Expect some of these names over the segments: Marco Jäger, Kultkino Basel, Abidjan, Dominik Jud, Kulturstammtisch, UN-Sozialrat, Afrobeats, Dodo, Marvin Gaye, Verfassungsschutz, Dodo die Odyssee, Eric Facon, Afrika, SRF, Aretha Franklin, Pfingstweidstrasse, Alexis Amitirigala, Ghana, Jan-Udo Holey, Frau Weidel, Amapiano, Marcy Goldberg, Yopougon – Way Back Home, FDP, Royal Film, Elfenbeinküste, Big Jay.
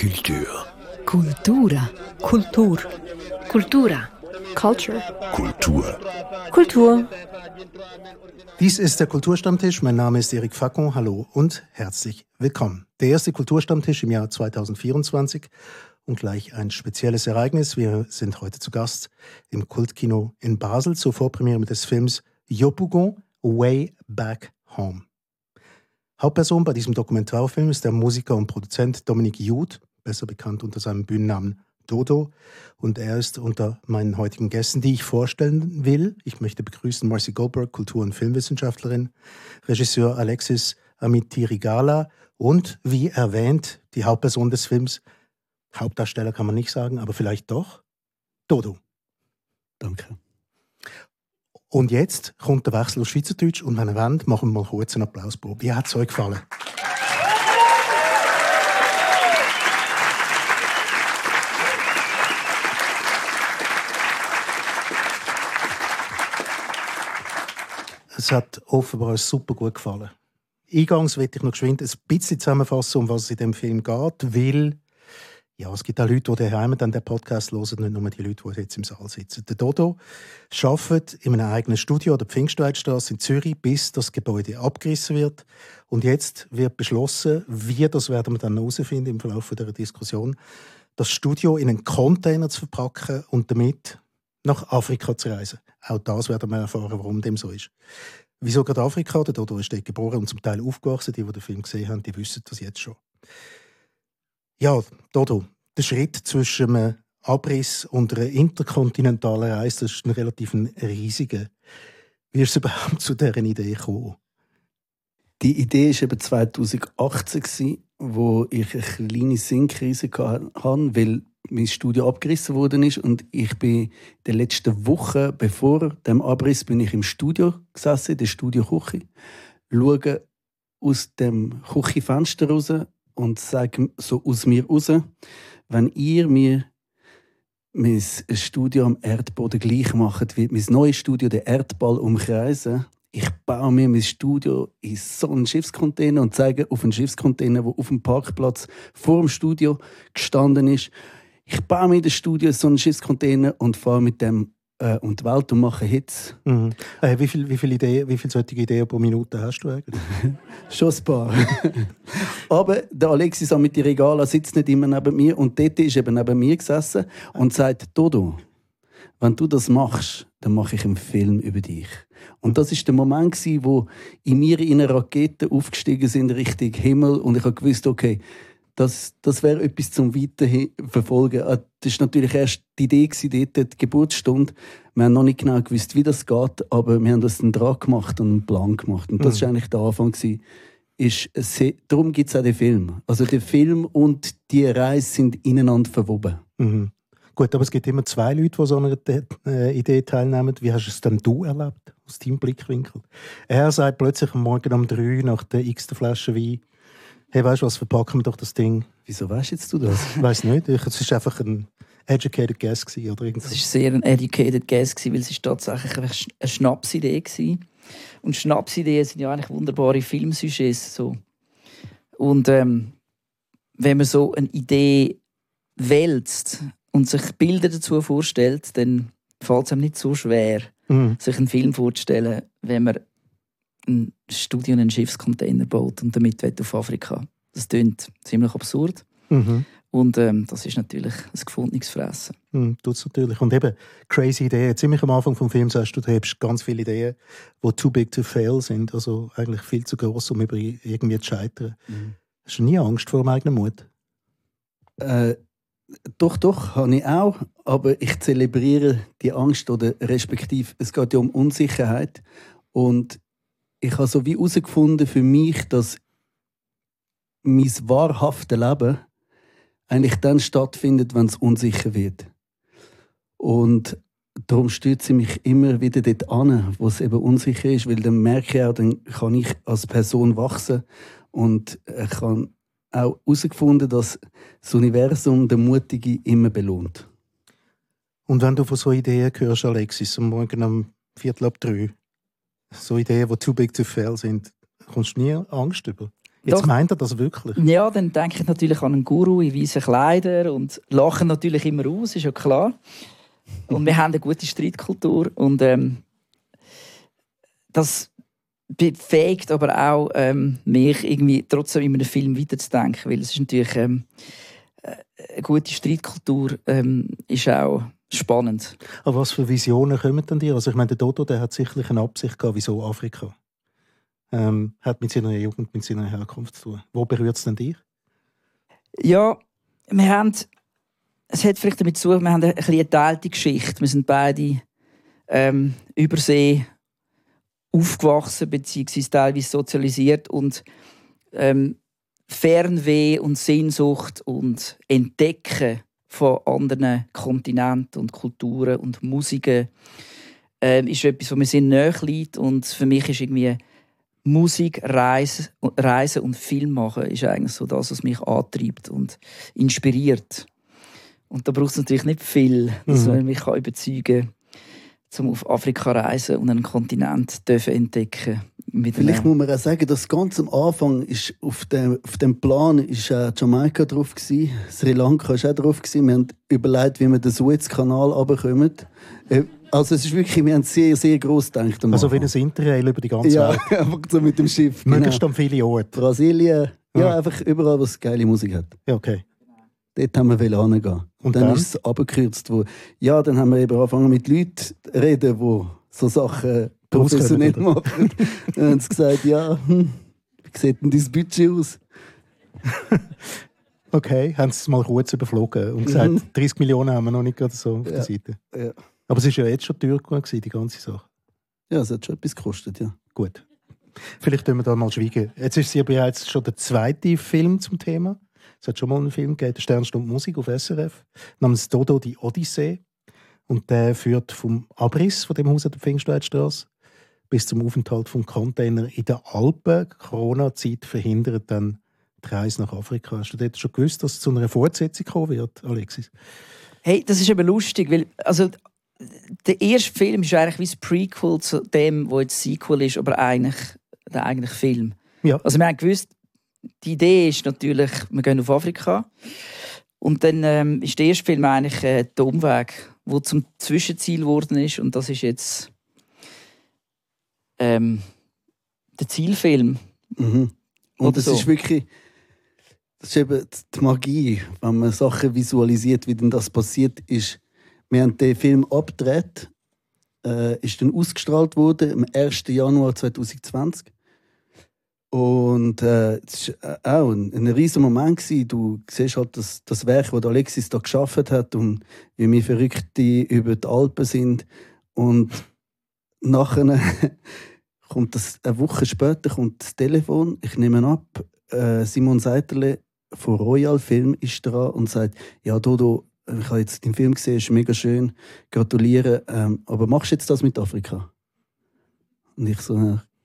Kultur. Kultura. Kultur. Kultura. Culture. Kultur. Kultur. Dies ist der Kulturstammtisch. Mein Name ist Eric Facon. Hallo und herzlich willkommen. Der erste Kulturstammtisch im Jahr 2024 und gleich ein spezielles Ereignis. Wir sind heute zu Gast im Kultkino in Basel zur Vorpremiere des Films Yopougon Way Back Home. Hauptperson bei diesem Dokumentarfilm ist der Musiker und Produzent Dominik Jud, besser bekannt unter seinem Bühnennamen Dodo. Und er ist unter meinen heutigen Gästen, die ich vorstellen will. Ich möchte begrüßen Marcy Goldberg, Kultur- und Filmwissenschaftlerin, Regisseur Alexis Amitirigala und, wie erwähnt, die Hauptperson des Films, Hauptdarsteller kann man nicht sagen, aber vielleicht doch, Dodo. Danke. Und jetzt kommt der Wechsel auf Schweizerdeutsch und wenn ihr wollt, machen wir mal kurz einen Applaus. Wie hat es euch gefallen? Es hat offenbar super gut gefallen. Eingangs möchte ich noch geschwind ein bisschen zusammenfassen, um was es in dem Film geht, weil ja, es gibt auch Leute, die daheim dann den Podcast hören, nicht nur die Leute, die jetzt im Saal sitzen. Der Dodo arbeitet in einem eigenen Studio an der Pfingstweidstrasse in Zürich, bis das Gebäude abgerissen wird. Und jetzt wird beschlossen, wie, das werden wir dann herausfinden im Verlauf dieser Diskussion, das Studio in einen Container zu verpacken und damit nach Afrika zu reisen. Auch das werden wir erfahren, warum dem so ist. Wieso gerade Afrika? Der Dodo ist dort geboren und zum Teil aufgewachsen. Die, die den Film gesehen haben, die wissen das jetzt schon. Ja, Dodo, der Schritt zwischen einem Abriss und einer interkontinentalen Reise, das ist ein relativ riesiger. Wie ist es überhaupt zu dieser Idee gekommen? Die Idee war eben 2018, wo ich eine kleine Sinnkrise hatte, weil mein Studio abgerissen worden ist und ich bin in den letzten Wochen, bevor dem Abriss, bin ich im Studio gesessen, in der Studio-Küche, schaue aus dem Küchenfenster raus und sage so aus mir raus, wenn ihr mir mein Studio am Erdboden gleich macht, wie mein neues Studio den Erdball umkreisen, ich baue mir mein Studio in so einen Schiffscontainer und zeige auf einen Schiffscontainer, der auf dem Parkplatz vor dem Studio gestanden ist. Ich baue mir das Studio in so einen Schiffscontainer und fahre mit dem um die Welt und mache Hits. Mhm. Wie viele solche Ideen pro Minute hast du eigentlich? Schon ein paar. Aber der Alexis Amitirigala sitzt nicht immer neben mir und dort ist eben neben mir gesessen und sagt, Dodo, wenn du das machst, dann mache ich einen Film über dich. Und das war der Moment, wo in mir in eine Rakete aufgestiegen sind Richtung Himmel und ich wusste, okay, das wäre etwas zum Weiterverfolgen. Das war natürlich erst die Idee, dort, die Geburtsstunde. Wir haben noch nicht genau gewusst, wie das geht, aber wir haben das dann dran gemacht und einen Plan gemacht. Und das war eigentlich der Anfang. Darum gibt es auch den Film. Also der Film und die Reise sind ineinander verwoben. Mhm. Gut, aber es gibt immer zwei Leute, die so einer Idee teilnehmen. Wie hast es denn du erlebt, aus deinem Blickwinkel? Er sagt plötzlich am Morgen um 3 nach der x-ten Flasche Wein, hey, weißt du was, verpacken wir doch das Ding. Wieso weißt jetzt du das? Ich weiss nicht. Es war einfach ein educated guess. Oder irgendwas. Es war sehr ein educated guess, weil es tatsächlich eine Schnapsidee war. Und Schnapsideen sind ja eigentlich wunderbare Filmsujets. So. Und wenn man so eine Idee wälzt und sich Bilder dazu vorstellt, dann fällt es einem nicht so schwer, sich einen Film vorzustellen, wenn man ein Studio und ein Schiffscontainer baut und damit auf Afrika. Das klingt ziemlich absurd. Mhm. Und das ist natürlich ein gefundenes Fressen. Tut's natürlich. Und eben, crazy Ideen. Ziemlich am Anfang des Films sagst du, du hast ganz viele Ideen, die too big to fail sind. Also eigentlich viel zu gross, um irgendwie zu scheitern. Hast du nie Angst vor dem eigenen Mut? Doch, habe ich auch. Aber ich zelebriere die Angst oder respektive, es geht ja um Unsicherheit. Und ich habe so wie herausgefunden für mich, dass mein wahrhaftes Leben eigentlich dann stattfindet, wenn es unsicher wird. Und darum stürze ich mich immer wieder dort an, wo es eben unsicher ist, weil dann merke ich auch, dann kann ich als Person wachsen. Und ich habe auch herausgefunden, dass das Universum den Mutigen immer belohnt. Und wenn du von solchen Ideen hörst, Alexis, am Morgen um 2:45, so Ideen, die too big to fail sind, kommst du nie Angst über? Jetzt doch, meint er das wirklich? Ja, dann denke ich natürlich an einen Guru in weißen Kleidern und lachen natürlich immer aus, ist ja klar. Und wir haben eine gute Streitkultur und das befähigt aber auch mich irgendwie trotzdem in einem Film weiterzudenken, weil es ist natürlich eine gute Streitkultur ist auch spannend. Aber was für Visionen kommen denn dir? Also ich meine, der Dodo, der hat sicherlich eine Absicht gehabt, wieso Afrika? Hat mit seiner Jugend, mit seiner Herkunft zu tun. Wo berührt es denn dich? Ja, es hat vielleicht damit zu tun, wir haben ein bisschen eine geteilte Geschichte. Wir sind beide übersee aufgewachsen, beziehungsweise teilweise sozialisiert und Fernweh und Sehnsucht und Entdecken von anderen Kontinenten und Kulturen und Musiken ist etwas, was mir sehr nahe liegt. Und für mich ist irgendwie Musik, Reisen und Film machen ist eigentlich so das, was mich antreibt und inspiriert. Und da braucht es natürlich nicht viel, dass man mich überzeugen kann, um auf Afrika reisen und einen Kontinent entdecken dürfen. Vielleicht muss man auch sagen, dass ganz am Anfang ist auf dem Plan ist Jamaika drauf gsi, Sri Lanka ist auch drauf gsi. Wir haben überlegt, wie wir den Suezkanal runterkommen. Also es ist wirklich, wir haben sehr, sehr gross gedacht. Also wie ein Interrail über die ganze Welt. Ja, einfach so mit dem Schiff. Möglichst an viele Orte. Brasilien, ja, einfach überall, wo es geile Musik hat. Ja, okay. Dort haben wir hingehen wollen. Und dann ist es abgekürzt. Ja, dann haben wir eben angefangen mit Leuten zu reden, die so Sachen professionell machen. Dann haben sie gesagt, ja, wie sieht denn dein Budget aus? Okay, haben sie es mal kurz überflogen und gesagt, 30 Millionen haben wir noch nicht gerade so auf der Seite. Ja. Aber es war ja jetzt schon teuer gewesen, die ganze Sache. Ja, es hat schon etwas gekostet, ja. Gut. Vielleicht können wir da mal schweigen. Jetzt ist es ja bereits schon der zweite Film zum Thema. Es hat schon mal einen Film gegeben, Sternstund Musik auf SRF, namens Dodo die Odyssee. Und der führt vom Abriss von dem Haus an der Pfingstweidstrasse bis zum Aufenthalt vom Container in den Alpen. Die Corona-Zeit verhindert dann die Reise nach Afrika. Hast du dort schon gewusst, dass es zu einer Fortsetzung kommen wird, Alexis? Hey, das ist eben lustig, weil der erste Film ist eigentlich wie das Prequel zu dem, wo jetzt Sequel ist, aber eigentlich der eigentliche Film. Ja. Also wir haben gewusst, die Idee ist natürlich, wir gehen auf Afrika. Und dann ist der erste Film eigentlich der Umweg, der zum Zwischenziel geworden ist. Und das ist jetzt der Zielfilm. Mhm. Und das ist wirklich... Das ist eben die Magie, wenn man Sachen visualisiert, wie denn das passiert ist. Wir haben den Film abgedreht, ist dann ausgestrahlt worden am 1. Januar 2020. Und es war auch ein riesiger Moment gewesen. Du siehst halt das Werk, das Alexis da geschaffen hat und wie wir Verrückte über die Alpen sind. Und nachher kommt das, eine Woche später kommt das Telefon, ich nehme ab, Simon Seiterle von Royal Film ist dran und sagt, ja Dodo, ich habe jetzt den Film gesehen, ist mega schön, gratuliere, aber machst du jetzt das mit Afrika? Und ich so,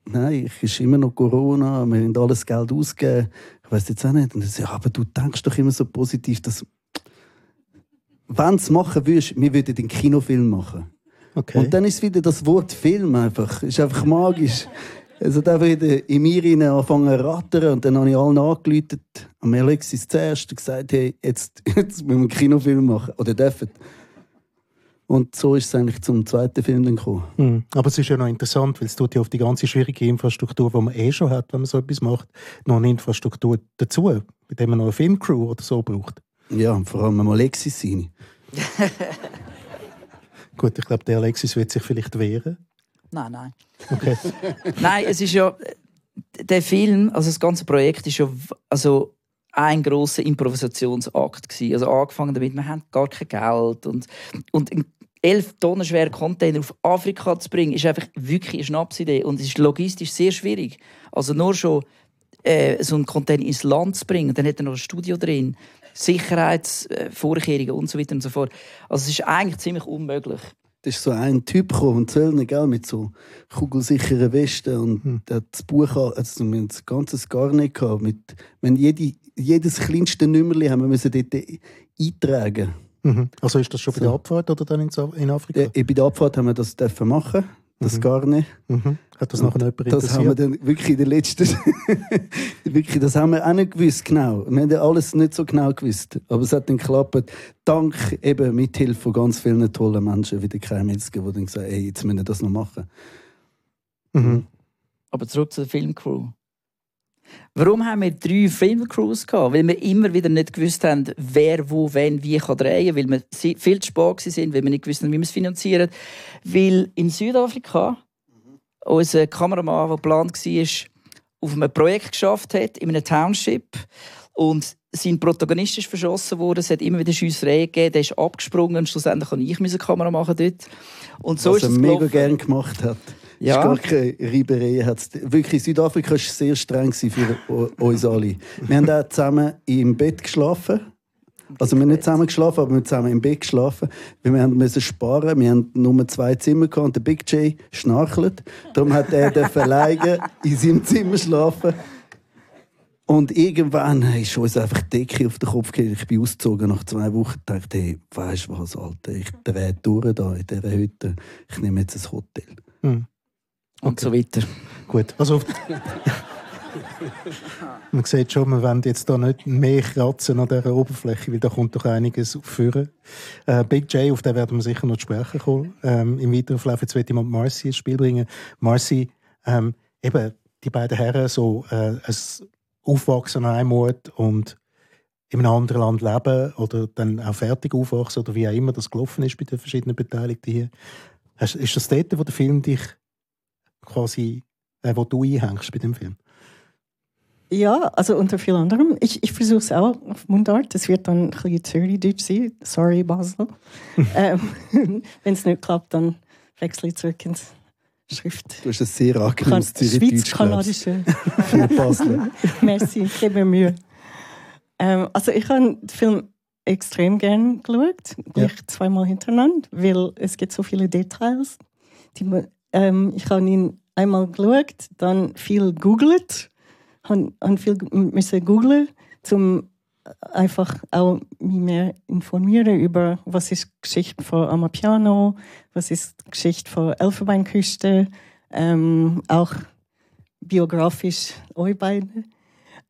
nein, es ist immer noch Corona, wir haben alles Geld ausgegeben, ich weiss jetzt auch nicht. Und ich so, ja, aber du denkst doch immer so positiv, dass wenn du es machen würdest, wir würden den Kinofilm machen. Okay. Und dann ist wieder das Wort Film einfach, ist einfach magisch. Es hat einfach wieder in mir rein angefangen zu rattern und dann habe ich allen angerufen, am Alexis zuerst und gesagt, hey, jetzt müssen wir einen Kinofilm machen, oder dürfen. Und so ist es eigentlich zum zweiten Film dann gekommen. Mhm. Aber es ist ja noch interessant, weil es tut ja auf die ganze schwierige Infrastruktur, die man schon hat, wenn man so etwas macht, noch eine Infrastruktur dazu, bei der man noch eine Filmcrew oder so braucht. Ja, und vor allem am Alexis sein. Gut, ich glaube, der Alexis wird sich vielleicht wehren. Nein. Okay. Nein, es ist ja der Film, also das ganze Projekt ist ja also ein grosser Improvisationsakt gewesen. Also angefangen damit, wir haben gar kein Geld und einen 11 Tonnen schweren Container auf Afrika zu bringen, ist einfach wirklich eine Schnapsidee und es ist logistisch sehr schwierig. Also nur schon so einen Container ins Land zu bringen, dann hat er noch ein Studio drin, Sicherheitsvorkehrungen und so weiter und so fort. Also es ist eigentlich ziemlich unmöglich. Da ist so ein Typ gekommen, Zöllner, gell, mit so kugelsicheren Westen. Und der hat das Buch, also wir hatten das ganze Garnet gehabt. Jedes kleinste Nümmerli haben wir müssen dort eintragen. Mhm. Also ist das schon bei der Abfahrt oder dann in Afrika? Bei der Abfahrt haben wir das machen das gar nicht. Mhm. Hat das nachher jemand interessiert? Das haben wir dann wirklich in den letzten... wirklich, das haben wir auch nicht gewusst, genau. Wir haben ja alles nicht so genau gewusst. Aber es hat dann geklappt. Dank eben Mithilfe von ganz vielen tollen Menschen wie der Kremilski, die dann gesagt haben, hey, jetzt müssen wir das noch machen. Mhm. Aber zurück zur Filmcrew. Warum haben wir 3 Filmcrews gehabt? Weil wir immer wieder nicht gewusst haben, wer, wo, wenn, wie kann drehen, weil wir viel zu spät sind, weil wir nicht gewusst haben, wie wir es finanzieren. Weil in Südafrika unser Kameramann, der geplant war, auf einem Projekt geschafft hat, in einem Township. Und sein Protagonist ist verschossen worden. Es hat immer wieder Schiesserei gegeben. Der ist abgesprungen und schlussendlich musste ich meine Kamera machen dort. Und so was ist er mega gerne gemacht hat. Ja. Es war gar keine Reiberei. Wirklich, Südafrika war sehr streng für uns alle. Wir haben auch zusammen im Bett geschlafen. Also wir haben nicht zusammen geschlafen, aber wir haben zusammen im Bett geschlafen. Weil wir mussten sparen, wir hatten nur 2 Zimmer und der Big Jay schnarchelt. Darum hat er alleine in seinem Zimmer schlafen. Und irgendwann ist uns einfach die Decke auf den Kopf gegangen. Ich bin ausgezogen nach 2 Wochen und dachte, hey, weisst du was, Alter, ich drehe durch da in dieser Hütte. Ich nehme jetzt ein Hotel. Hm. Okay. Und so weiter. Gut, also man sieht schon, wir wollen jetzt da nicht mehr kratzen an dieser Oberfläche, weil da kommt doch einiges aufführen. Big Jay, auf den werden wir sicher noch zu sprechen kommen. Im weiteren Verlauf jetzt wird jemand Marcy ins Spiel bringen. Marcy, eben die beiden Herren, so ein Aufwachsen an einem Ort und in einem anderen Land leben oder dann auch fertig aufwachsen oder wie auch immer das gelaufen ist bei den verschiedenen Beteiligten hier. Ist das dort, wo der Film dich quasi, wo du einhängst bei dem Film? Ja, also unter viel anderem. Ich versuche es auch auf Mundart. Das wird dann ein bisschen Zürich-Deutsch sein. Sorry, Basel. Wenn es nicht klappt, dann wechsle ich zurück ins Schrift. Du hast ein sehr angenehmes Zürich-Deutsch. Schweiz-kanadische. Basel. Merci, ich gebe mir Mühe. Also ich habe den Film extrem gern geschaut. Gleich ja. 2 Mal hintereinander, weil es gibt so viele Details. Ich habe ihn einmal geschaut, dann viel gegoogelt. Ich viel musste googeln, um einfach auch mich mehr informieren über, was ist die Geschichte von Amapiano, was ist die Geschichte von Elfenbeinküste, auch biografisch euch beide.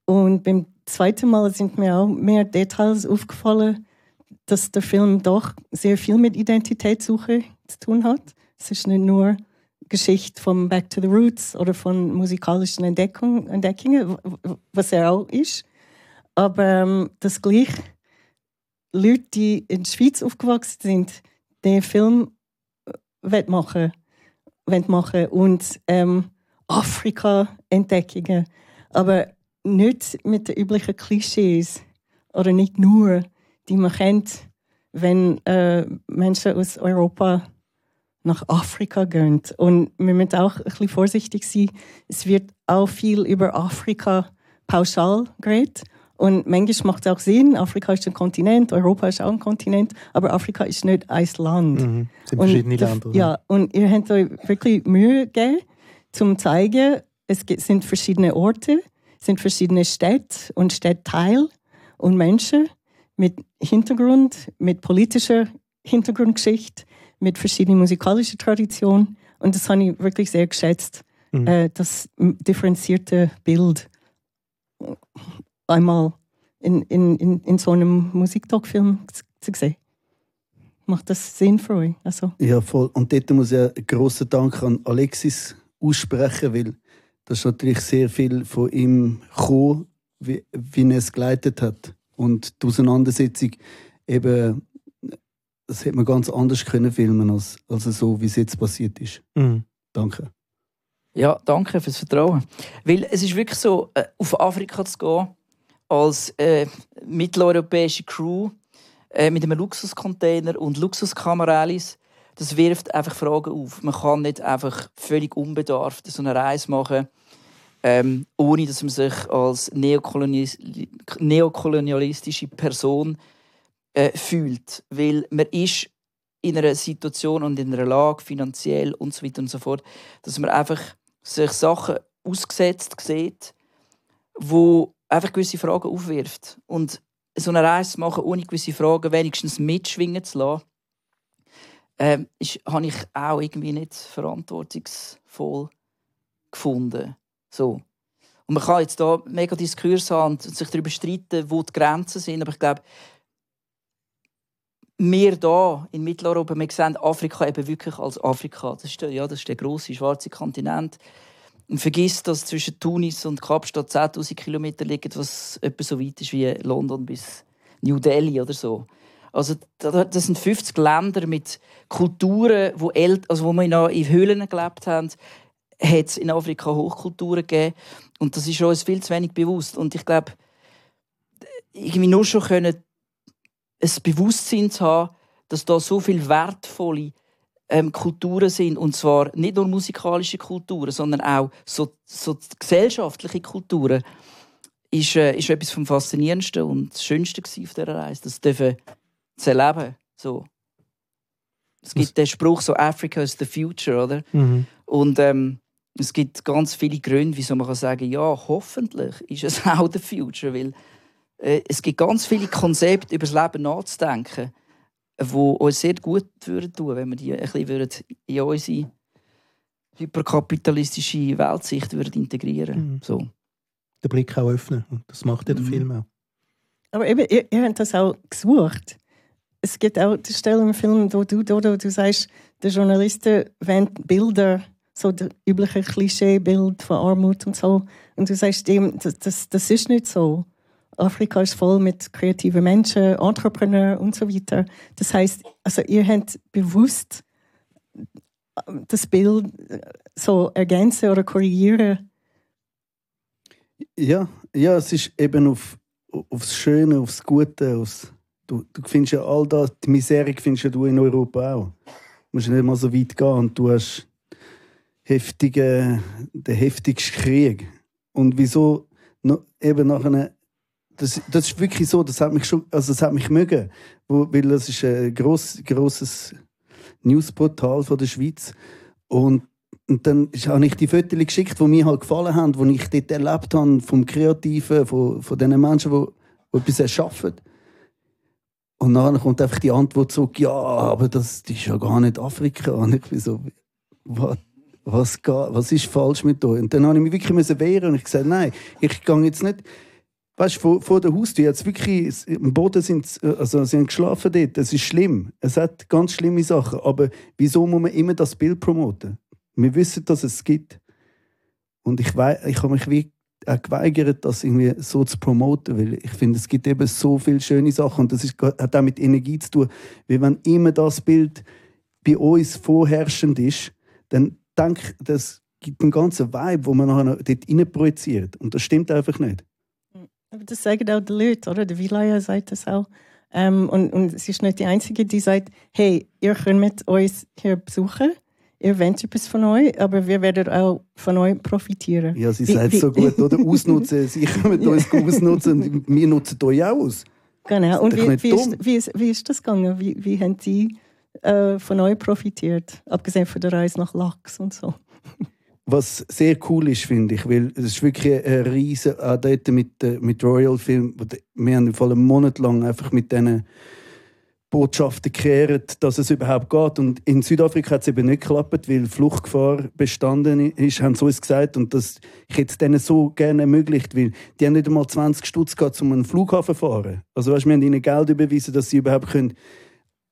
Und beim zweiten Mal sind mir auch mehr Details aufgefallen, dass der Film doch sehr viel mit Identitätssuche zu tun hat. Es ist nicht nur Geschichte von Back to the Roots oder von musikalischen Entdeckungen, was er auch ist. Aber das Gleiche, Leute, die in der Schweiz aufgewachsen sind, den Film wollen machen und Afrika-Entdeckungen. Aber nicht mit den üblichen Klischees oder nicht nur, die man kennt, wenn Menschen aus Europa nach Afrika gehen. Und wir müssen auch ein bisschen vorsichtig sein. Es wird auch viel über Afrika pauschal geredet. Und manchmal macht es auch Sinn. Afrika ist ein Kontinent, Europa ist auch ein Kontinent, aber Afrika ist nicht ein Land. Mhm. Es sind verschiedene Länder. Ja, und ihr habt euch wirklich Mühe gegeben, um zu zeigen, es sind verschiedene Orte, es sind verschiedene Städte und Städtteile und Menschen mit Hintergrund, mit politischer Hintergrundgeschichte, mit verschiedenen musikalischen Traditionen. Und das habe ich wirklich sehr geschätzt, das differenzierte Bild einmal in so einem Musikdoc-Film zu sehen. Macht das Sinn für euch? Also. Ja, voll. Und dort muss ich einen grossen Dank an Alexis aussprechen, weil das natürlich sehr viel von ihm kam, wie er es geleitet hat. Und die Auseinandersetzung eben... Das hätte man ganz anders können filmen als so, wie es jetzt passiert ist. Mhm. Danke. Ja, danke fürs Vertrauen. Weil es ist wirklich so, auf Afrika zu gehen, als mitteleuropäische Crew, mit einem Luxuscontainer und Luxuskameras, das wirft einfach Fragen auf. Man kann nicht einfach völlig unbedarft so eine Reise machen, ohne dass man sich als neokolonialistische Person fühlt, weil man ist in einer Situation und in einer Lage, finanziell und so weiter und so fort, dass man einfach sich Sachen ausgesetzt sieht, wo einfach gewisse Fragen aufwirft. Und so eine Reise machen, ohne gewisse Fragen wenigstens mitschwingen zu lassen, habe ich auch irgendwie nicht verantwortungsvoll gefunden. So. Und man kann jetzt da mega Diskurs haben und sich darüber streiten, wo die Grenzen sind. Aber ich glaube, wir hier in Mitteleuropa, wir sehen Afrika eben wirklich als Afrika. Das ist der grosse schwarze Kontinent. Und vergisst, dass zwischen Tunis und Kapstadt 10'000 Kilometer liegen, was etwa so weit ist wie London bis New Delhi oder so. Also das sind 50 Länder mit Kulturen, wo wir noch in Höhlen gelebt haben, hat es in Afrika Hochkulturen gegeben. Und das ist uns viel zu wenig bewusst. Und ich glaube, irgendwie nur schon können ein Bewusstsein zu haben, dass da so viele wertvolle Kulturen sind. Und zwar nicht nur musikalische Kulturen, sondern auch so gesellschaftliche Kulturen. Ist etwas vom Faszinierendsten und Schönsten auf dieser Reise. Das dürfen zu erleben. So. Es gibt den Spruch, so «Africa is the future», oder? Mhm. Und es gibt ganz viele Gründe, wieso man sagen kann, ja, hoffentlich ist es auch the future, weil es gibt ganz viele Konzepte, über das Leben nachzudenken, die uns sehr gut würden tun, wenn wir die ein bisschen in unsere hyperkapitalistische Weltsicht integrieren würden. Mhm. So. Den Blick auch öffnen. Und das macht ja der Film auch. Aber eben, ihr habt das auch gesucht. Es gibt auch die Stelle im Film, wo du sagst, der Journalist wendet Bilder, so das übliche Klischeebild von Armut und so. Und du sagst dem, das ist nicht so. Afrika ist voll mit kreativen Menschen, Entrepreneuren und so weiter. Das heisst, also ihr habt bewusst das Bild so ergänzen oder korrigieren. Ja, es ist eben aufs Schöne, aufs Gute. Du findest ja all das, die Misere findest ja du in Europa auch. Du musst nicht mal so weit gehen und du hast den heftigsten Krieg. Und wieso eben nachher, das ist wirklich so, das hat mich schon, also das hat mich mögen, weil das ist ein grosses Newsportal von der Schweiz. Und dann habe ich die Fotos geschickt, die mir halt gefallen haben, die ich dort erlebt habe, vom Kreativen, von diesen Menschen, die etwas erschaffen. Und dann kommt einfach die Antwort zurück, ja, aber das ist ja gar nicht Afrika. Und ich bin so, was ist falsch mit euch? Und dann habe ich mich wirklich wehren und ich gesagt, nein, ich gehe jetzt nicht. Weißt du, vor der Haustür, jetzt wirklich, am Boden sie haben geschlafen dort, es ist schlimm. Es hat ganz schlimme Sachen, aber wieso muss man immer das Bild promoten? Wir wissen, dass es gibt. Und ich habe mich wie auch geweigert, das irgendwie so zu promoten, weil ich finde, es gibt eben so viele schöne Sachen und das hat auch mit Energie zu tun. Weil wenn immer das Bild bei uns vorherrschend ist, dann denke ich, das gibt einen ganzen Vibe, den man nachher dort rein projiziert. Und das stimmt einfach nicht. Aber das sagen auch die Leute, oder? Der Wilaya sagt das auch. Und es ist nicht die Einzige, die sagt, hey, ihr könnt mit uns hier besuchen. Ihr wollt etwas von euch, aber wir werden auch von euch profitieren. Ja, sie sagt so gut, oder? Ausnutzen. Sie können uns ausnutzen und wir nutzen euch auch aus. Genau. Und wie ist das gegangen? Wie haben Sie von euch profitiert? Abgesehen von der Reise nach Lachs und so. Was sehr cool ist, finde ich, weil es ist wirklich eine riesige Adette mit Royal Film. Wir haben einen Monat lang einfach mit diesen Botschaften gekehrt, dass es überhaupt geht. Und in Südafrika hat es eben nicht geklappt, weil Fluchtgefahr bestanden ist, haben sie uns gesagt. Und das, ich hätte es denen so gerne ermöglicht, weil die haben nicht einmal 20 Stutz gehabt, um einen Flughafen zu fahren. Also weißt, wir haben ihnen Geld überwiesen, dass sie überhaupt können.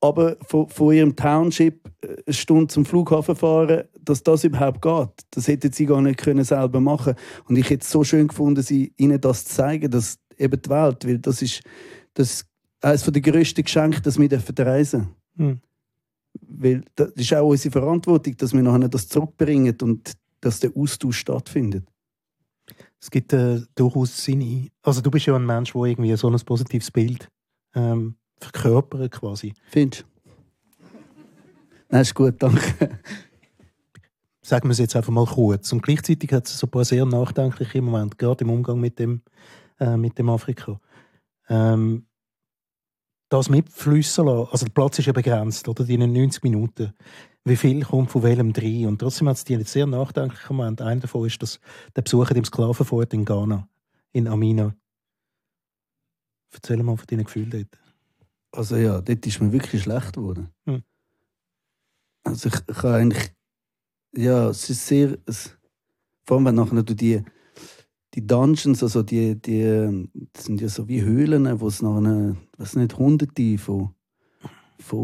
Aber von ihrem Township eine Stunde zum Flughafen fahren, dass das überhaupt geht, das hätten sie gar nicht können selber machen. Und ich hätte es so schön gefunden, ihnen das zu zeigen, dass eben die Welt, weil das ist eines der grössten Geschenke, dass wir reisen dürfen. Weil das ist auch unsere Verantwortung, dass wir nachher das zurückbringen und dass der Austausch stattfindet. Es gibt durchaus Sinn. Also du bist ja ein Mensch, der irgendwie so ein positives Bild verkörpert quasi. Findest du? Nein, ist gut, danke. Sagen wir es jetzt einfach mal kurz. Und gleichzeitig hat es so ein paar sehr nachdenkliche Momente, gerade im Umgang mit dem Afrika. Das mitfliessen lassen, also der Platz ist ja begrenzt, oder? Die 90 Minuten. Wie viel kommt von welchem drei? Und trotzdem hat es die sehr nachdenklichen Momente. Einer davon ist, dass der Besuch im Sklavenfort in Ghana, in Amina. Erzähl mal von deinen Gefühlen dort. Also ja, dort ist mir wirklich schlecht geworden. Also ich kann eigentlich, ja, es ist sehr, vor allem wenn nachher du die Dungeons, also die das sind ja so wie Höhlen, wo es nachher, was nicht, Hunderte von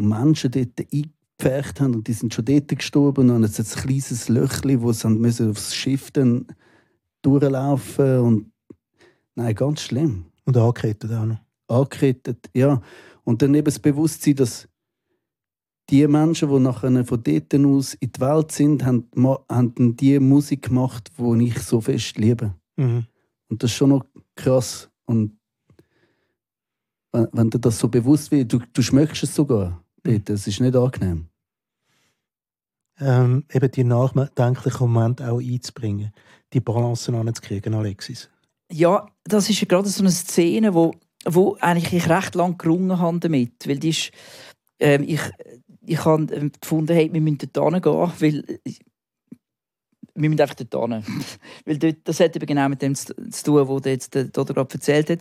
Menschen dort eingepfercht haben und die sind schon dort gestorben und es ist ein kleines Löchchen, wo sie müssen aufs Schiff dann durchlaufen und nein, ganz schlimm. Und angekettet auch noch. Angekettet, ja. Und dann eben das Bewusstsein, dass die Menschen, die nachher von dort aus in die Welt sind, haben die Musik gemacht, die ich so fest liebe. Mhm. Und das ist schon noch krass. Und wenn dir das so bewusst wird, du schmeckst es sogar. Es ist nicht angenehm. Eben die nachdenklichen Momente auch einzubringen, die Balance anzukriegen, Alexis. Ja, das ist ja gerade so eine Szene, wo eigentlich ich recht lange gerungen habe damit, weil die ist, ich habe gefunden, hey, wir müssen dort hingehen, weil wir müssen einfach dort hin. Weil dort, das hat eben genau mit dem zu tun, was jetzt Dodo gerade erzählt hat.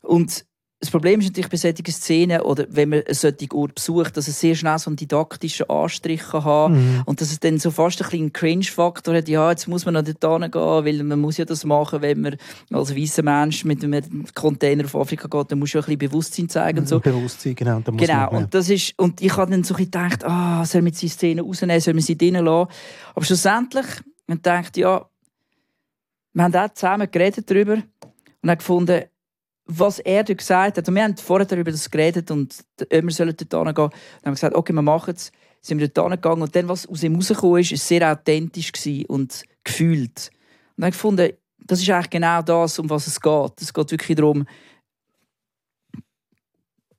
Und das Problem ist natürlich bei solchen Szenen, oder wenn man einen solchen Ort besucht, dass es sehr schnell so einen didaktischen Anstrich kann haben, und dass es dann so fast ein bisschen einen Cringe-Faktor hat, ja, jetzt muss man noch dorthin gehen, weil man muss ja das machen, wenn man als weißer Mensch mit einem Container auf Afrika geht, dann muss man ja ein bisschen Bewusstsein zeigen. Und so. Bewusstsein, genau. Und genau, und das ist, und ich habe dann so ein bisschen gedacht, soll man die Szenen rausnehmen, soll man sie drinnen lassen? Aber schlussendlich, man denkt, ja, wir haben auch zusammen geredet darüber und haben gefunden, was er dort gesagt hat, und wir haben vorher darüber geredet und wir sollen dort hingehen. Dann haben wir gesagt, okay, wir machen es. Sind wir dort hingegangen und dann, was aus ihm rausgekommen ist, war sehr authentisch und gefühlt. Und dann habe ich gefunden, das ist eigentlich genau das, um was es geht. Es geht wirklich darum,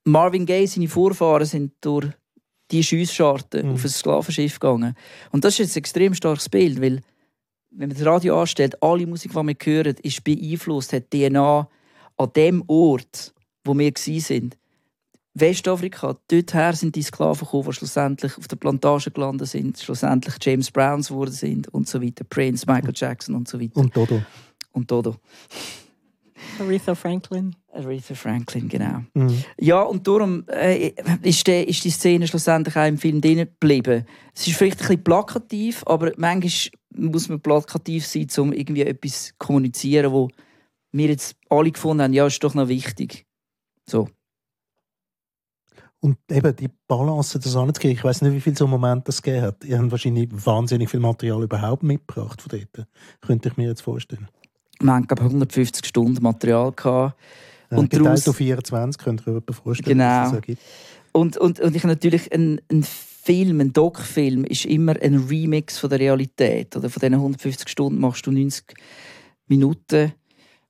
Marvin Gaye, seine Vorfahren, sind durch die Schiffscharten auf ein Sklavenschiff gegangen. Und das ist jetzt ein extrem starkes Bild, weil, wenn man das Radio anstellt, alle Musik, die wir hören, ist beeinflusst, hat DNA an dem Ort, wo wir waren. Westafrika, dorthin sind die Sklaven gekommen, die schlussendlich auf der Plantage gelandet sind, schlussendlich James Browns geworden sind und so weiter, Prince, Michael Jackson und so weiter. Und Dodo. Und Dodo. Aretha Franklin. Aretha Franklin, genau. Mhm. Ja, und darum ist die Szene schlussendlich auch im Film drin geblieben. Es ist vielleicht ein bisschen plakativ, aber manchmal muss man plakativ sein, um irgendwie etwas zu kommunizieren, das wir jetzt alle gefunden haben, ja, ist doch noch wichtig. So. Und eben die Balance, das anzukriegen, ich weiss nicht, wie viel so Moment das gegeben hat. Ihr habt wahrscheinlich wahnsinnig viel Material überhaupt mitgebracht von dort. Könnte ich mir jetzt vorstellen. Wir hatten, glaube ich, 150 Stunden Material gehabt. Und geteilt auf 24, könnt ihr euch vorstellen, genau, was es so gibt. Und ich natürlich einen Film, ein Doc-Film, ist immer ein Remix von der Realität. Oder von diesen 150 Stunden machst du 90 Minuten.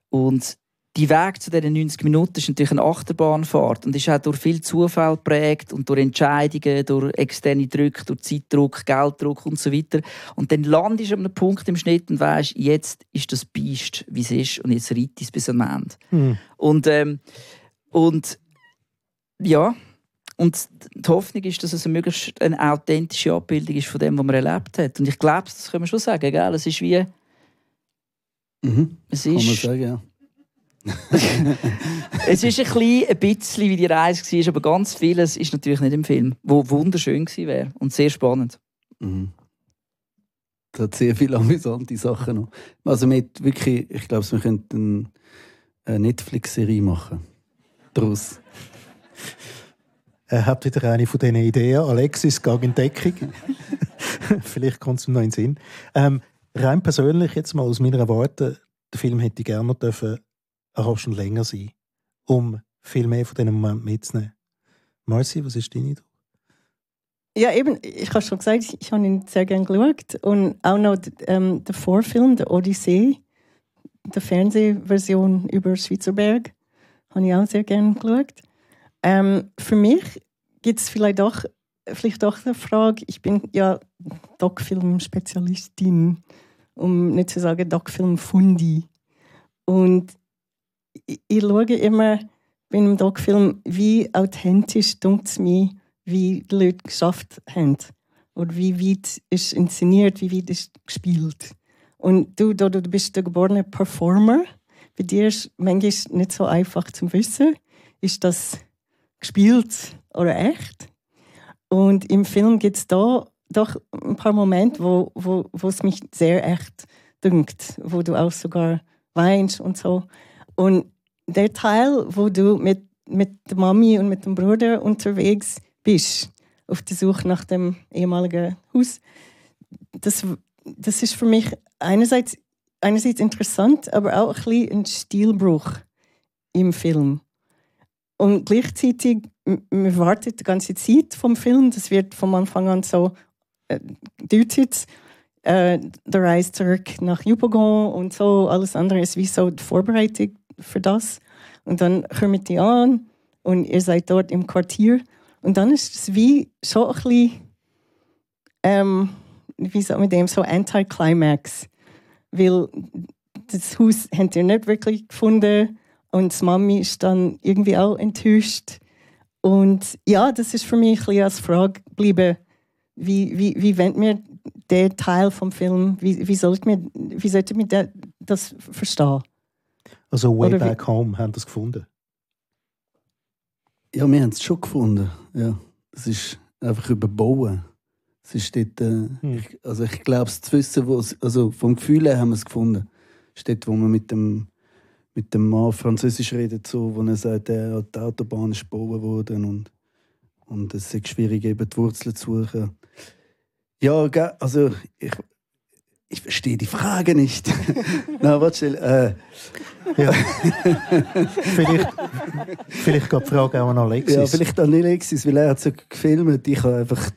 Und die Weg zu diesen 90 Minuten ist natürlich eine Achterbahnfahrt und ist auch durch viel Zufall geprägt und durch Entscheidungen, durch externe Drücke, durch Zeitdruck, Gelddruck und so weiter. Und dann landest du an einem Punkt im Schnitt und weisst, jetzt ist das Biest, wie es ist, und jetzt reitet es bis am Ende. Mhm. Und ja, und die Hoffnung ist, dass es möglichst eine authentische Abbildung ist von dem, was man erlebt hat. Und ich glaube, das können wir schon sagen, gell? Es ist wie... Mhm. Es ist, kann man sagen, ja. Es ist ein bisschen wie die Reise war, aber ganz vieles ist natürlich nicht im Film, wo wunderschön gewesen wäre und sehr spannend. Mhm. Es hat sehr viele amüsante Sachen noch. Also mit wirklich, ich glaube, wir könnten eine Netflix-Serie machen. Daraus. Habt wieder eine von diesen Ideen. Alexis, geh in Deckung. Vielleicht kommt es ihm noch in den Sinn. Rein persönlich, jetzt mal aus meiner Warte, der Film hätte gerne dürfen, auch schon länger sein, um viel mehr von diesem Moment mitzunehmen. Marcy, was ist dein Eindruck? Ja, eben, ich habe schon gesagt, ich habe ihn sehr gerne geschaut. Und auch noch der Vorfilm, der Odyssee, die Fernsehversion über Schweizerberg, habe ich auch sehr gerne geschaut. Für mich gibt es vielleicht auch eine Frage, ich bin ja Doc-Film-Spezialistin, um nicht zu sagen Doc-Film-Fundi. Und ich schaue immer bei einem Doc-Film, wie authentisch klingt es mir, wie die Leute geschafft haben. Oder wie weit ist inszeniert, wie weit ist gespielt. Und du bist der geborene Performer. Bei dir ist es manchmal nicht so einfach zu wissen, ist das gespielt oder echt? Und im Film gibt es da doch ein paar Momente, wo es mich sehr echt dünkt, wo du auch sogar weinst und so. Und der Teil, wo du mit der Mami und mit dem Bruder unterwegs bist, auf der Suche nach dem ehemaligen Haus, das ist für mich einerseits interessant, aber auch ein bisschen ein Stilbruch im Film. Und gleichzeitig, man wartet die ganze Zeit vom Film, das wird von Anfang an so deutet, der Reise zurück nach Yopougon und so, alles andere ist wie so die Vorbereitung für das. Und dann kommt ihr an und ihr seid dort im Quartier. Und dann ist es wie schon ein bisschen, wie sagt man dem, so Anti-Climax. Weil das Haus habt ihr nicht wirklich gefunden und die Mami ist dann irgendwie auch enttäuscht. Und ja, das ist für mich ein bisschen als Frage geblieben, wie wollt mir der Teil vom Film, wie sollte mir das verstehen? Also Way Back Home, haben das gefunden? Ja, wir haben es schon gefunden. Ja, es ist einfach überbauen. Es ist dort, ich glaube, es zu wissen, also vom Gefühl her haben wir es gefunden. Es ist dort, wo man mit dem Mann Französisch redet, so, wo er sagt, die Autobahn ist gebaut worden und es ist schwierig, eben die Wurzeln zu suchen. Ja, also ich verstehe die Frage nicht. Na, warte schnell. Ja. vielleicht geht die Frage auch an Alexis. Ja, vielleicht an Alexis, weil er hat so gefilmt. Ich habe einfach...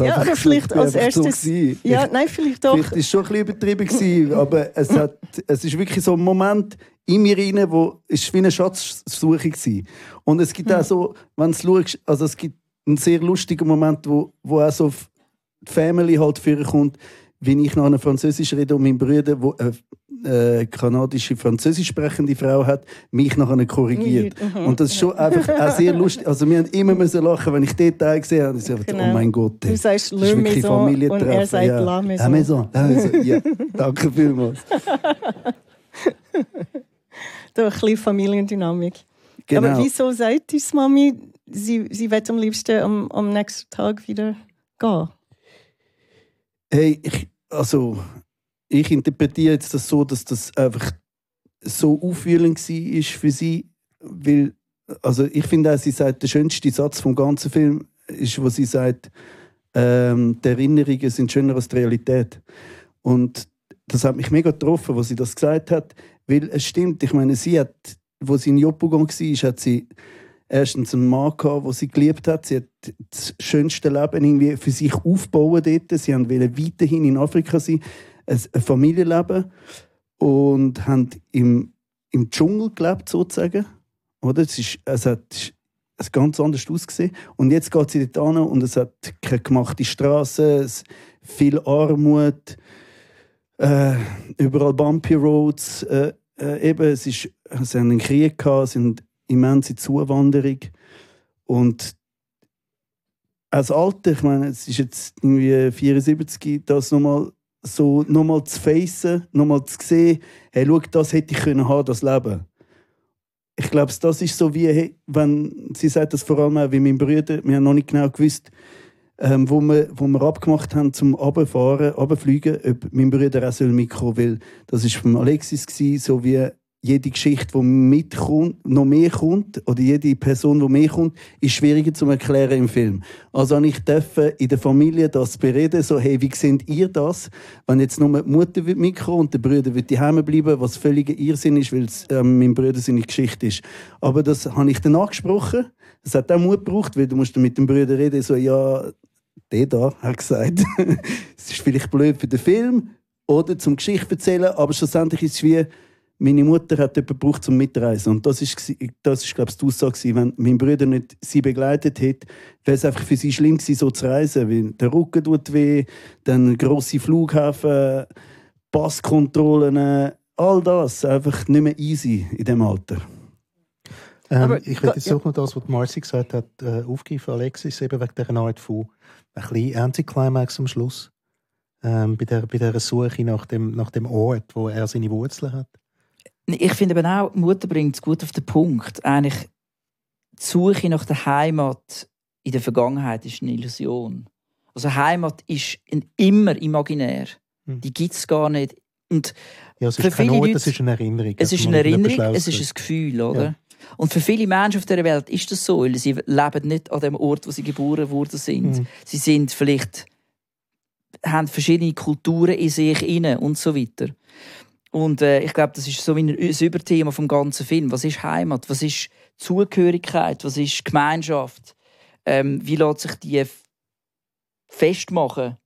oder vielleicht als erstes... vielleicht doch. Vielleicht war es schon ein bisschen übertrieben gewesen, aber es ist wirklich so ein Moment in mir rein, wo es wie eine Schatzsuche war. Und es gibt auch so, wenn du es schaust, also es gibt einen sehr lustigen Moment, wo auch so die Family halt vorkommt, wenn ich nachher Französisch rede und mein Bruder, der eine kanadische französisch sprechende Frau hat, mich nachher korrigiert. Und das ist schon einfach auch sehr lustig. Also wir haben immer müssen lachen, wenn ich Details gesehen habe. Ich sagte, oh mein Gott, das ist wirklich Familientreffen. Und er sagt La Maison. La Maison. La Maison. Ja, danke vielmals. Da ein bisschen Familiendynamik. Genau. Aber wieso sagt die Mami, sie will am liebsten am nächsten Tag wieder gehen? Hey, ich interpretiere jetzt das so, dass das einfach so auffühlend war für sie, weil, also ich finde auch, sie sagt, der schönste Satz vom ganzen Film ist, wo sie sagt, die Erinnerungen sind schöner als die Realität. Und das hat mich mega getroffen, wo sie das gesagt hat, weil es stimmt, ich meine, sie hat, wo sie in Yopougon war, hat sie erstens einen Mann gehabt, den sie geliebt hat. Sie hat das schönste Leben irgendwie für sich aufgebaut dort. Sie wollten weiterhin in Afrika sein, ein Familienleben. Und haben im Dschungel gelebt, sozusagen. Oder? Es hat ganz anders ausgesehen. Und jetzt geht sie dort hin und es hat keine gemachte Straße, viel Armut, überall Bumpy Roads. Es haben einen Krieg gehabt, immense Zuwanderung. Und als Alter, ich meine, es ist jetzt irgendwie 74, das nochmal zu facen, nochmal zu sehen, hey, schau, das hätte ich können haben, das Leben. Ich glaube, das ist so wie, hey, wenn, sie sagt das vor allem auch wie mein Bruder, wir haben noch nicht genau gewusst, wo wir abgemacht haben, zum runterfliegen, ob mein Bruder auch mitkommen will. Das war von Alexis, so wie jede Geschichte, die mitkommt, noch mehr kommt, oder jede Person, die mehr kommt, ist schwieriger zu erklären im Film. Also ich durfte in der Familie das bereden, so, hey, wie seht ihr das? Wenn jetzt nur die Mutter mitkommen und der Bruder wird daheim bleiben, was völliger Irrsinn ist, weil es mein Bruder seine Geschichte ist. Aber das habe ich dann angesprochen. Es hat auch Mut gebraucht, weil du musst mit dem Bruder reden, so, ja, der da hat gesagt, es ist vielleicht blöd für den Film oder zum Geschichte erzählen, aber schlussendlich ist es wie, meine Mutter hat jemanden gebraucht, um mitreisen. Und das ist, glaube ich, die Aussage. Wenn mein Bruder nicht sie begleitet hätte, wäre es einfach für sie schlimm gewesen, so zu reisen. Weil der Rücken tut weh, dann grosse Flughäfen, Passkontrollen, all das. Einfach nicht mehr easy in diesem Alter. Ich würde jetzt auch noch das, was Marcy gesagt hat, aufgreifen, Alexis, eben wegen dieser Art von ein bisschen Anti-Climax am Schluss. Bei dieser Suche nach dem Ort, wo er seine Wurzeln hat. Ich finde eben auch, Mutter bringt es gut auf den Punkt. Eigentlich, die Suche nach der Heimat in der Vergangenheit ist eine Illusion. Also Heimat ist immer imaginär. Die gibt es gar nicht. Und ja, es ist kein Ort, es ist eine Erinnerung. Es ist eine Erinnerung, es ist ein Gefühl, oder? Ja. Und für viele Menschen auf dieser Welt ist das so, weil sie leben nicht an dem Ort, wo sie geboren worden sind. Mhm. Sie sind vielleicht, haben verschiedene Kulturen in sich inne und so weiter. Und ich glaube, das ist so ein Überthema vom ganzen Film. Was ist Heimat? Was ist Zugehörigkeit? Was ist Gemeinschaft? Wie lässt sich die festmachen?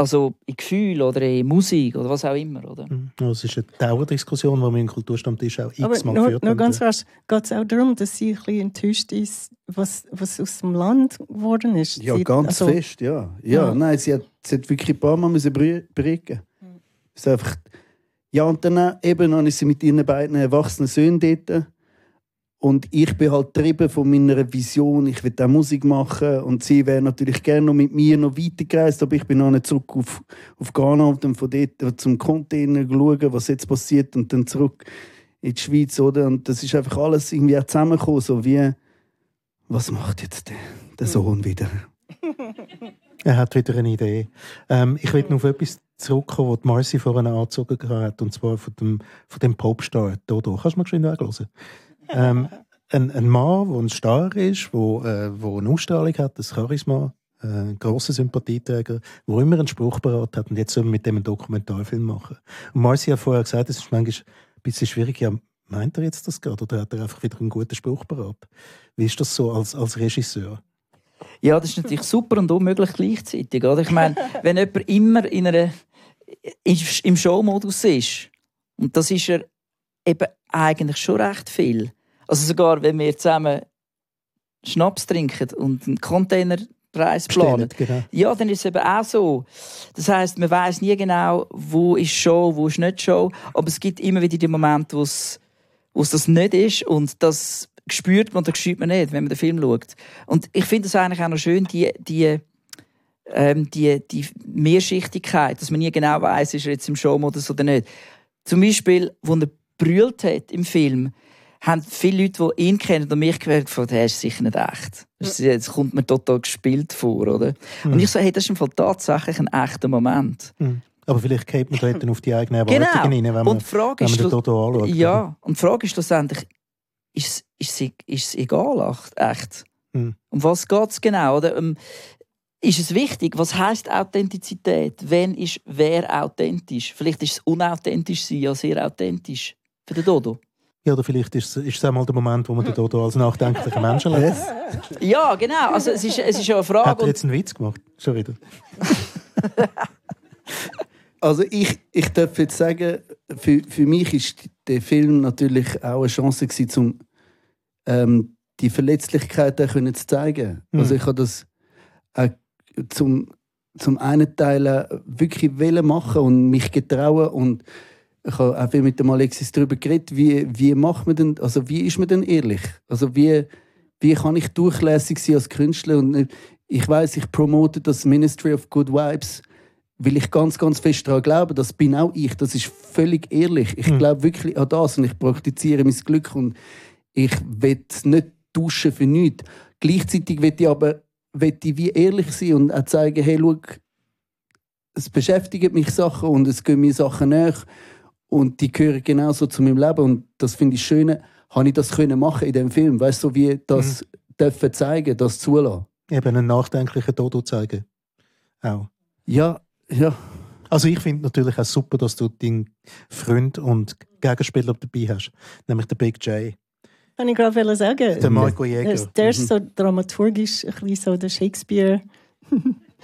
Also in Gefühl oder in Musik oder was auch immer, oder? Ja, es ist eine Dauerdiskussion, die wir im Kulturstammtisch auch x-mal führen. Aber nur ganz rasch, geht es auch darum, dass sie ein bisschen enttäuscht ist, was aus dem Land geworden ist? Ja, sie, ganz also, fest, ja. Ja, ja. Nein, sie hat wirklich ein paar Mal berichten. Es ist einfach, ja, und dann eben habe ich sie mit ihren beiden erwachsenen Söhnen dort. Und ich bin halt getrieben von meiner Vision, ich will auch Musik machen. Und sie wäre natürlich gerne noch mit mir noch weitergereist, aber ich bin noch nicht zurück auf Ghana und dann von dort zum Container schauen, was jetzt passiert, und dann zurück in die Schweiz. Oder? Und das ist einfach alles irgendwie auch zusammengekommen, so wie, was macht jetzt der Sohn wieder? Er hat wieder eine Idee. Ich will noch auf etwas zurückkommen, was Marcy vorhin angezogen hat, und zwar von dem Popstar Dodo. Kannst du mal schnell nachhören? Ein Mann, der ein Star ist, der eine Ausstrahlung hat, ein Charisma, ein grosser Sympathieträger, der immer einen Spruch parat hat, und jetzt soll man mit dem einen Dokumentarfilm machen. Und Marcy hat vorher gesagt, es ist manchmal ein bisschen schwierig, ja, meint er jetzt das gerade oder hat er einfach wieder einen guten Spruch parat? Wie ist das so als Regisseur? Ja, das ist natürlich super und unmöglich gleichzeitig. Oder? Ich meine, wenn jemand immer im Showmodus ist, und das ist er eben eigentlich schon recht viel. Also sogar, wenn wir zusammen Schnaps trinken und einen Containerpreis planen. Genau. Ja, dann ist es eben auch so. Das heisst, man weiss nie genau, wo ist Show, wo ist nicht Show. Aber es gibt immer wieder die Momente, wo es das nicht ist. Und das spürt man, das spürt man nicht, wenn man den Film schaut. Und ich finde es eigentlich auch noch schön, die Mehrschichtigkeit, dass man nie genau weiss, ist er jetzt im Showmodus oder nicht. Zum Beispiel, wo er brüllt hat im Film, haben viele Leute, die ihn kennen und mich gefragt haben, der ist sicher nicht echt. Jetzt kommt mir total gespielt vor, oder? Mhm. Und ich so, hey, das ist im Fall tatsächlich ein echter Moment. Mhm. Aber vielleicht geht man da auf die eigenen Erwartungen hinein, wenn man den Dodo anschaut. Ja, und die Frage ist schlussendlich, ist es egal, echt? Mhm. Um was geht es genau? Oder? Ist es wichtig? Was heisst Authentizität? Wann ist wer authentisch? Vielleicht ist es unauthentisch sein, ja, sehr authentisch. Für den Dodo. Ja, oder vielleicht ist es einmal der Moment, wo man den Dodo als nachdenklichen Menschen lässt. Ja, genau. Also, es ist ja eine Frage. Hat er jetzt einen Witz gemacht? Schon wieder. Also ich darf jetzt sagen, für mich ist der Film natürlich auch eine Chance gewesen, um die Verletzlichkeit zu zeigen. Mhm. Also ich habe das zum einen Teil wirklich machen und mich getrauen, und ich habe auch viel mit dem Alexis darüber geredet, wie macht man denn, also wie ist man denn ehrlich? Also wie kann ich durchlässig sein als Künstler? Und ich weiß, ich promote das Ministry of Good Vibes, weil ich ganz, ganz fest daran glaube, das bin auch ich, das ist völlig ehrlich. Ich glaube wirklich an das und ich praktiziere mein Glück und ich will nicht tauschen für nichts. Gleichzeitig will ich wie ehrlich sein und auch zeigen, hey, schau, es beschäftigt mich Sachen und es gehen mir Sachen nach. Und die gehören genauso zu meinem Leben. Und das finde ich schön, habe ich das können machen in diesem Film. Weißt du, so wie das dürfen zeigen, das zulassen. Eben einen nachdenklichen Dodo zeigen. Auch. Ja, ja. Also ich finde natürlich auch super, dass du deinen Freund und Gegenspieler dabei hast. Nämlich den Big Jay. Kann ich gerade sagen. Der Marco Jäger. Der ist so dramaturgisch, ein bisschen so der Shakespeare.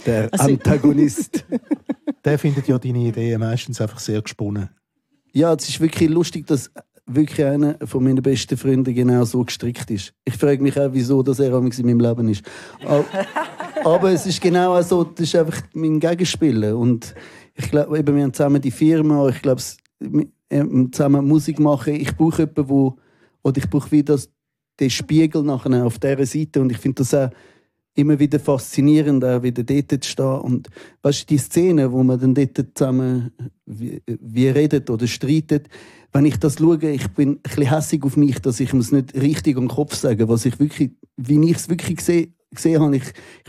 Der Antagonist. Der findet ja deine Ideen meistens einfach sehr gesponnen. Ja, es ist wirklich lustig, dass wirklich einer von meinen besten Freunden genau so gestrickt ist. Ich frage mich auch, wieso dass er in meinem Leben ist. Aber es ist genau so, das ist einfach mein Gegenspieler. Und ich glaube, wir haben zusammen die Firma, ich glaube, zusammen Musik machen. Ich brauche jemanden, ich brauche wieder den Spiegel nachher auf dieser Seite. Und ich finde das auch immer wieder faszinierend, auch wieder dort zu stehen. Und weißt du, die Szenen, wo man dann dort zusammen wie redet oder streitet, wenn ich das schaue, ich bin ein bisschen hässig auf mich, dass ich es nicht richtig am Kopf sagen muss, was ich wirklich, wie ich es wirklich sehe, gesehen habe, ich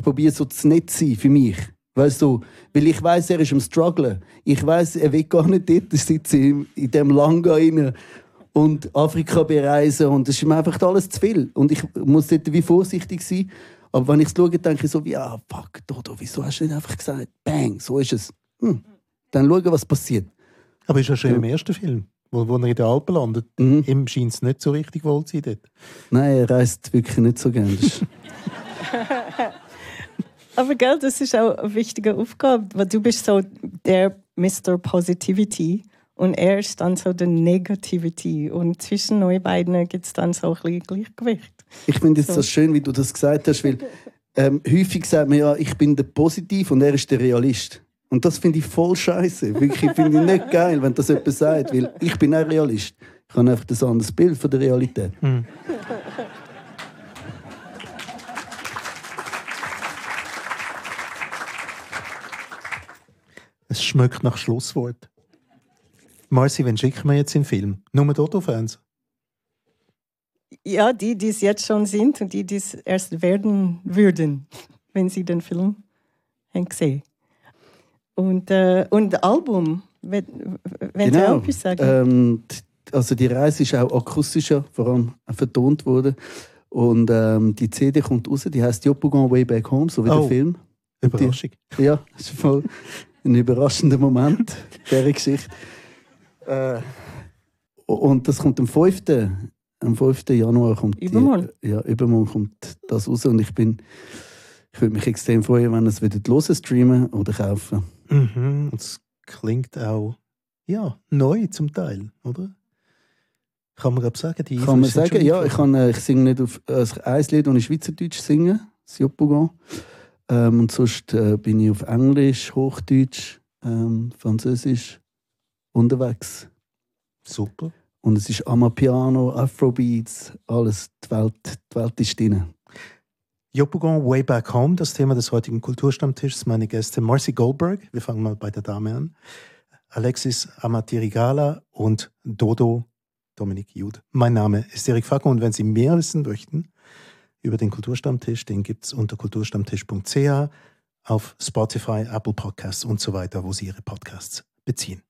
probiere so zu nett zu sein für mich. Weißt du, weil ich weiss, er ist am Strugglen. Ich weiss, er will gar nicht dort sitzen, in diesem Langa rein und Afrika bereisen. Und das ist mir einfach alles zu viel. Und ich muss dort wie vorsichtig sein. Aber wenn ich es schaue, denke ich so wie, ah, fuck, Dodo, wieso hast du nicht einfach gesagt, bang, so ist es. Dann schauen, was passiert. Aber ist ja schon im ersten Film, wo er in den Alpen landet. Ihm scheint es nicht so richtig wohl zu sein dort. Nein, er reist wirklich nicht so gerne. Aber gell, das ist auch eine wichtige Aufgabe, weil du bist so der Mr. Positivity und er ist dann so der Negativity. Und zwischen euch beiden gibt es dann so ein bisschen Gleichgewicht. Ich finde es so schön, wie du das gesagt hast, weil häufig sagt man ja, ich bin der Positiv und er ist der Realist. Und das finde ich voll scheiße. Wirklich, finde ich nicht geil, wenn das jemand sagt, weil ich bin auch Realist. Ich habe einfach ein anderes Bild von der Realität. Hm. Es schmeckt nach Schlusswort. Marcy, wen schicken wir jetzt in den Film? Nur Dodo-Fans? Ja, die, die es jetzt schon sind und die, die es erst werden würden, wenn sie den Film haben gesehen. Und das Album, wenn du auch etwas sagen? Also die Reise ist auch akustischer, vor allem vertont worden. Und die CD kommt raus, die heisst Yopougon Way Back Home, so wie der Film. Überraschung. Ja, das ist voll ein überraschender Moment, dieser Geschichte. Und das kommt am 5. Januar. Übermorgen? Ja, übermorgen kommt das raus und ich würde mich extrem freuen, wenn ihr es wieder streamen oder kaufen. Mhm. Und es klingt auch neu zum Teil, oder? Kann man glaube sagen? Die kann man sagen, ja. Ich singe nicht auf ein Lied, das ich Schweizerdeutsch singe, das Yopougon. Und sonst bin ich auf Englisch, Hochdeutsch, Französisch unterwegs. Super. Und es ist Amapiano, Afrobeats, alles, die Welt ist drin. Yopougon Way Back Home, das Thema des heutigen Kulturstammtischs. Meine Gäste Marcy Goldberg, wir fangen mal bei der Dame an, Alexis Amitirigala und Dodo Dominik Jud. Mein Name ist Eric Facon und wenn Sie mehr wissen möchten über den Kulturstammtisch, den gibt es unter kulturstammtisch.ch, auf Spotify, Apple Podcasts und so weiter, wo Sie Ihre Podcasts beziehen.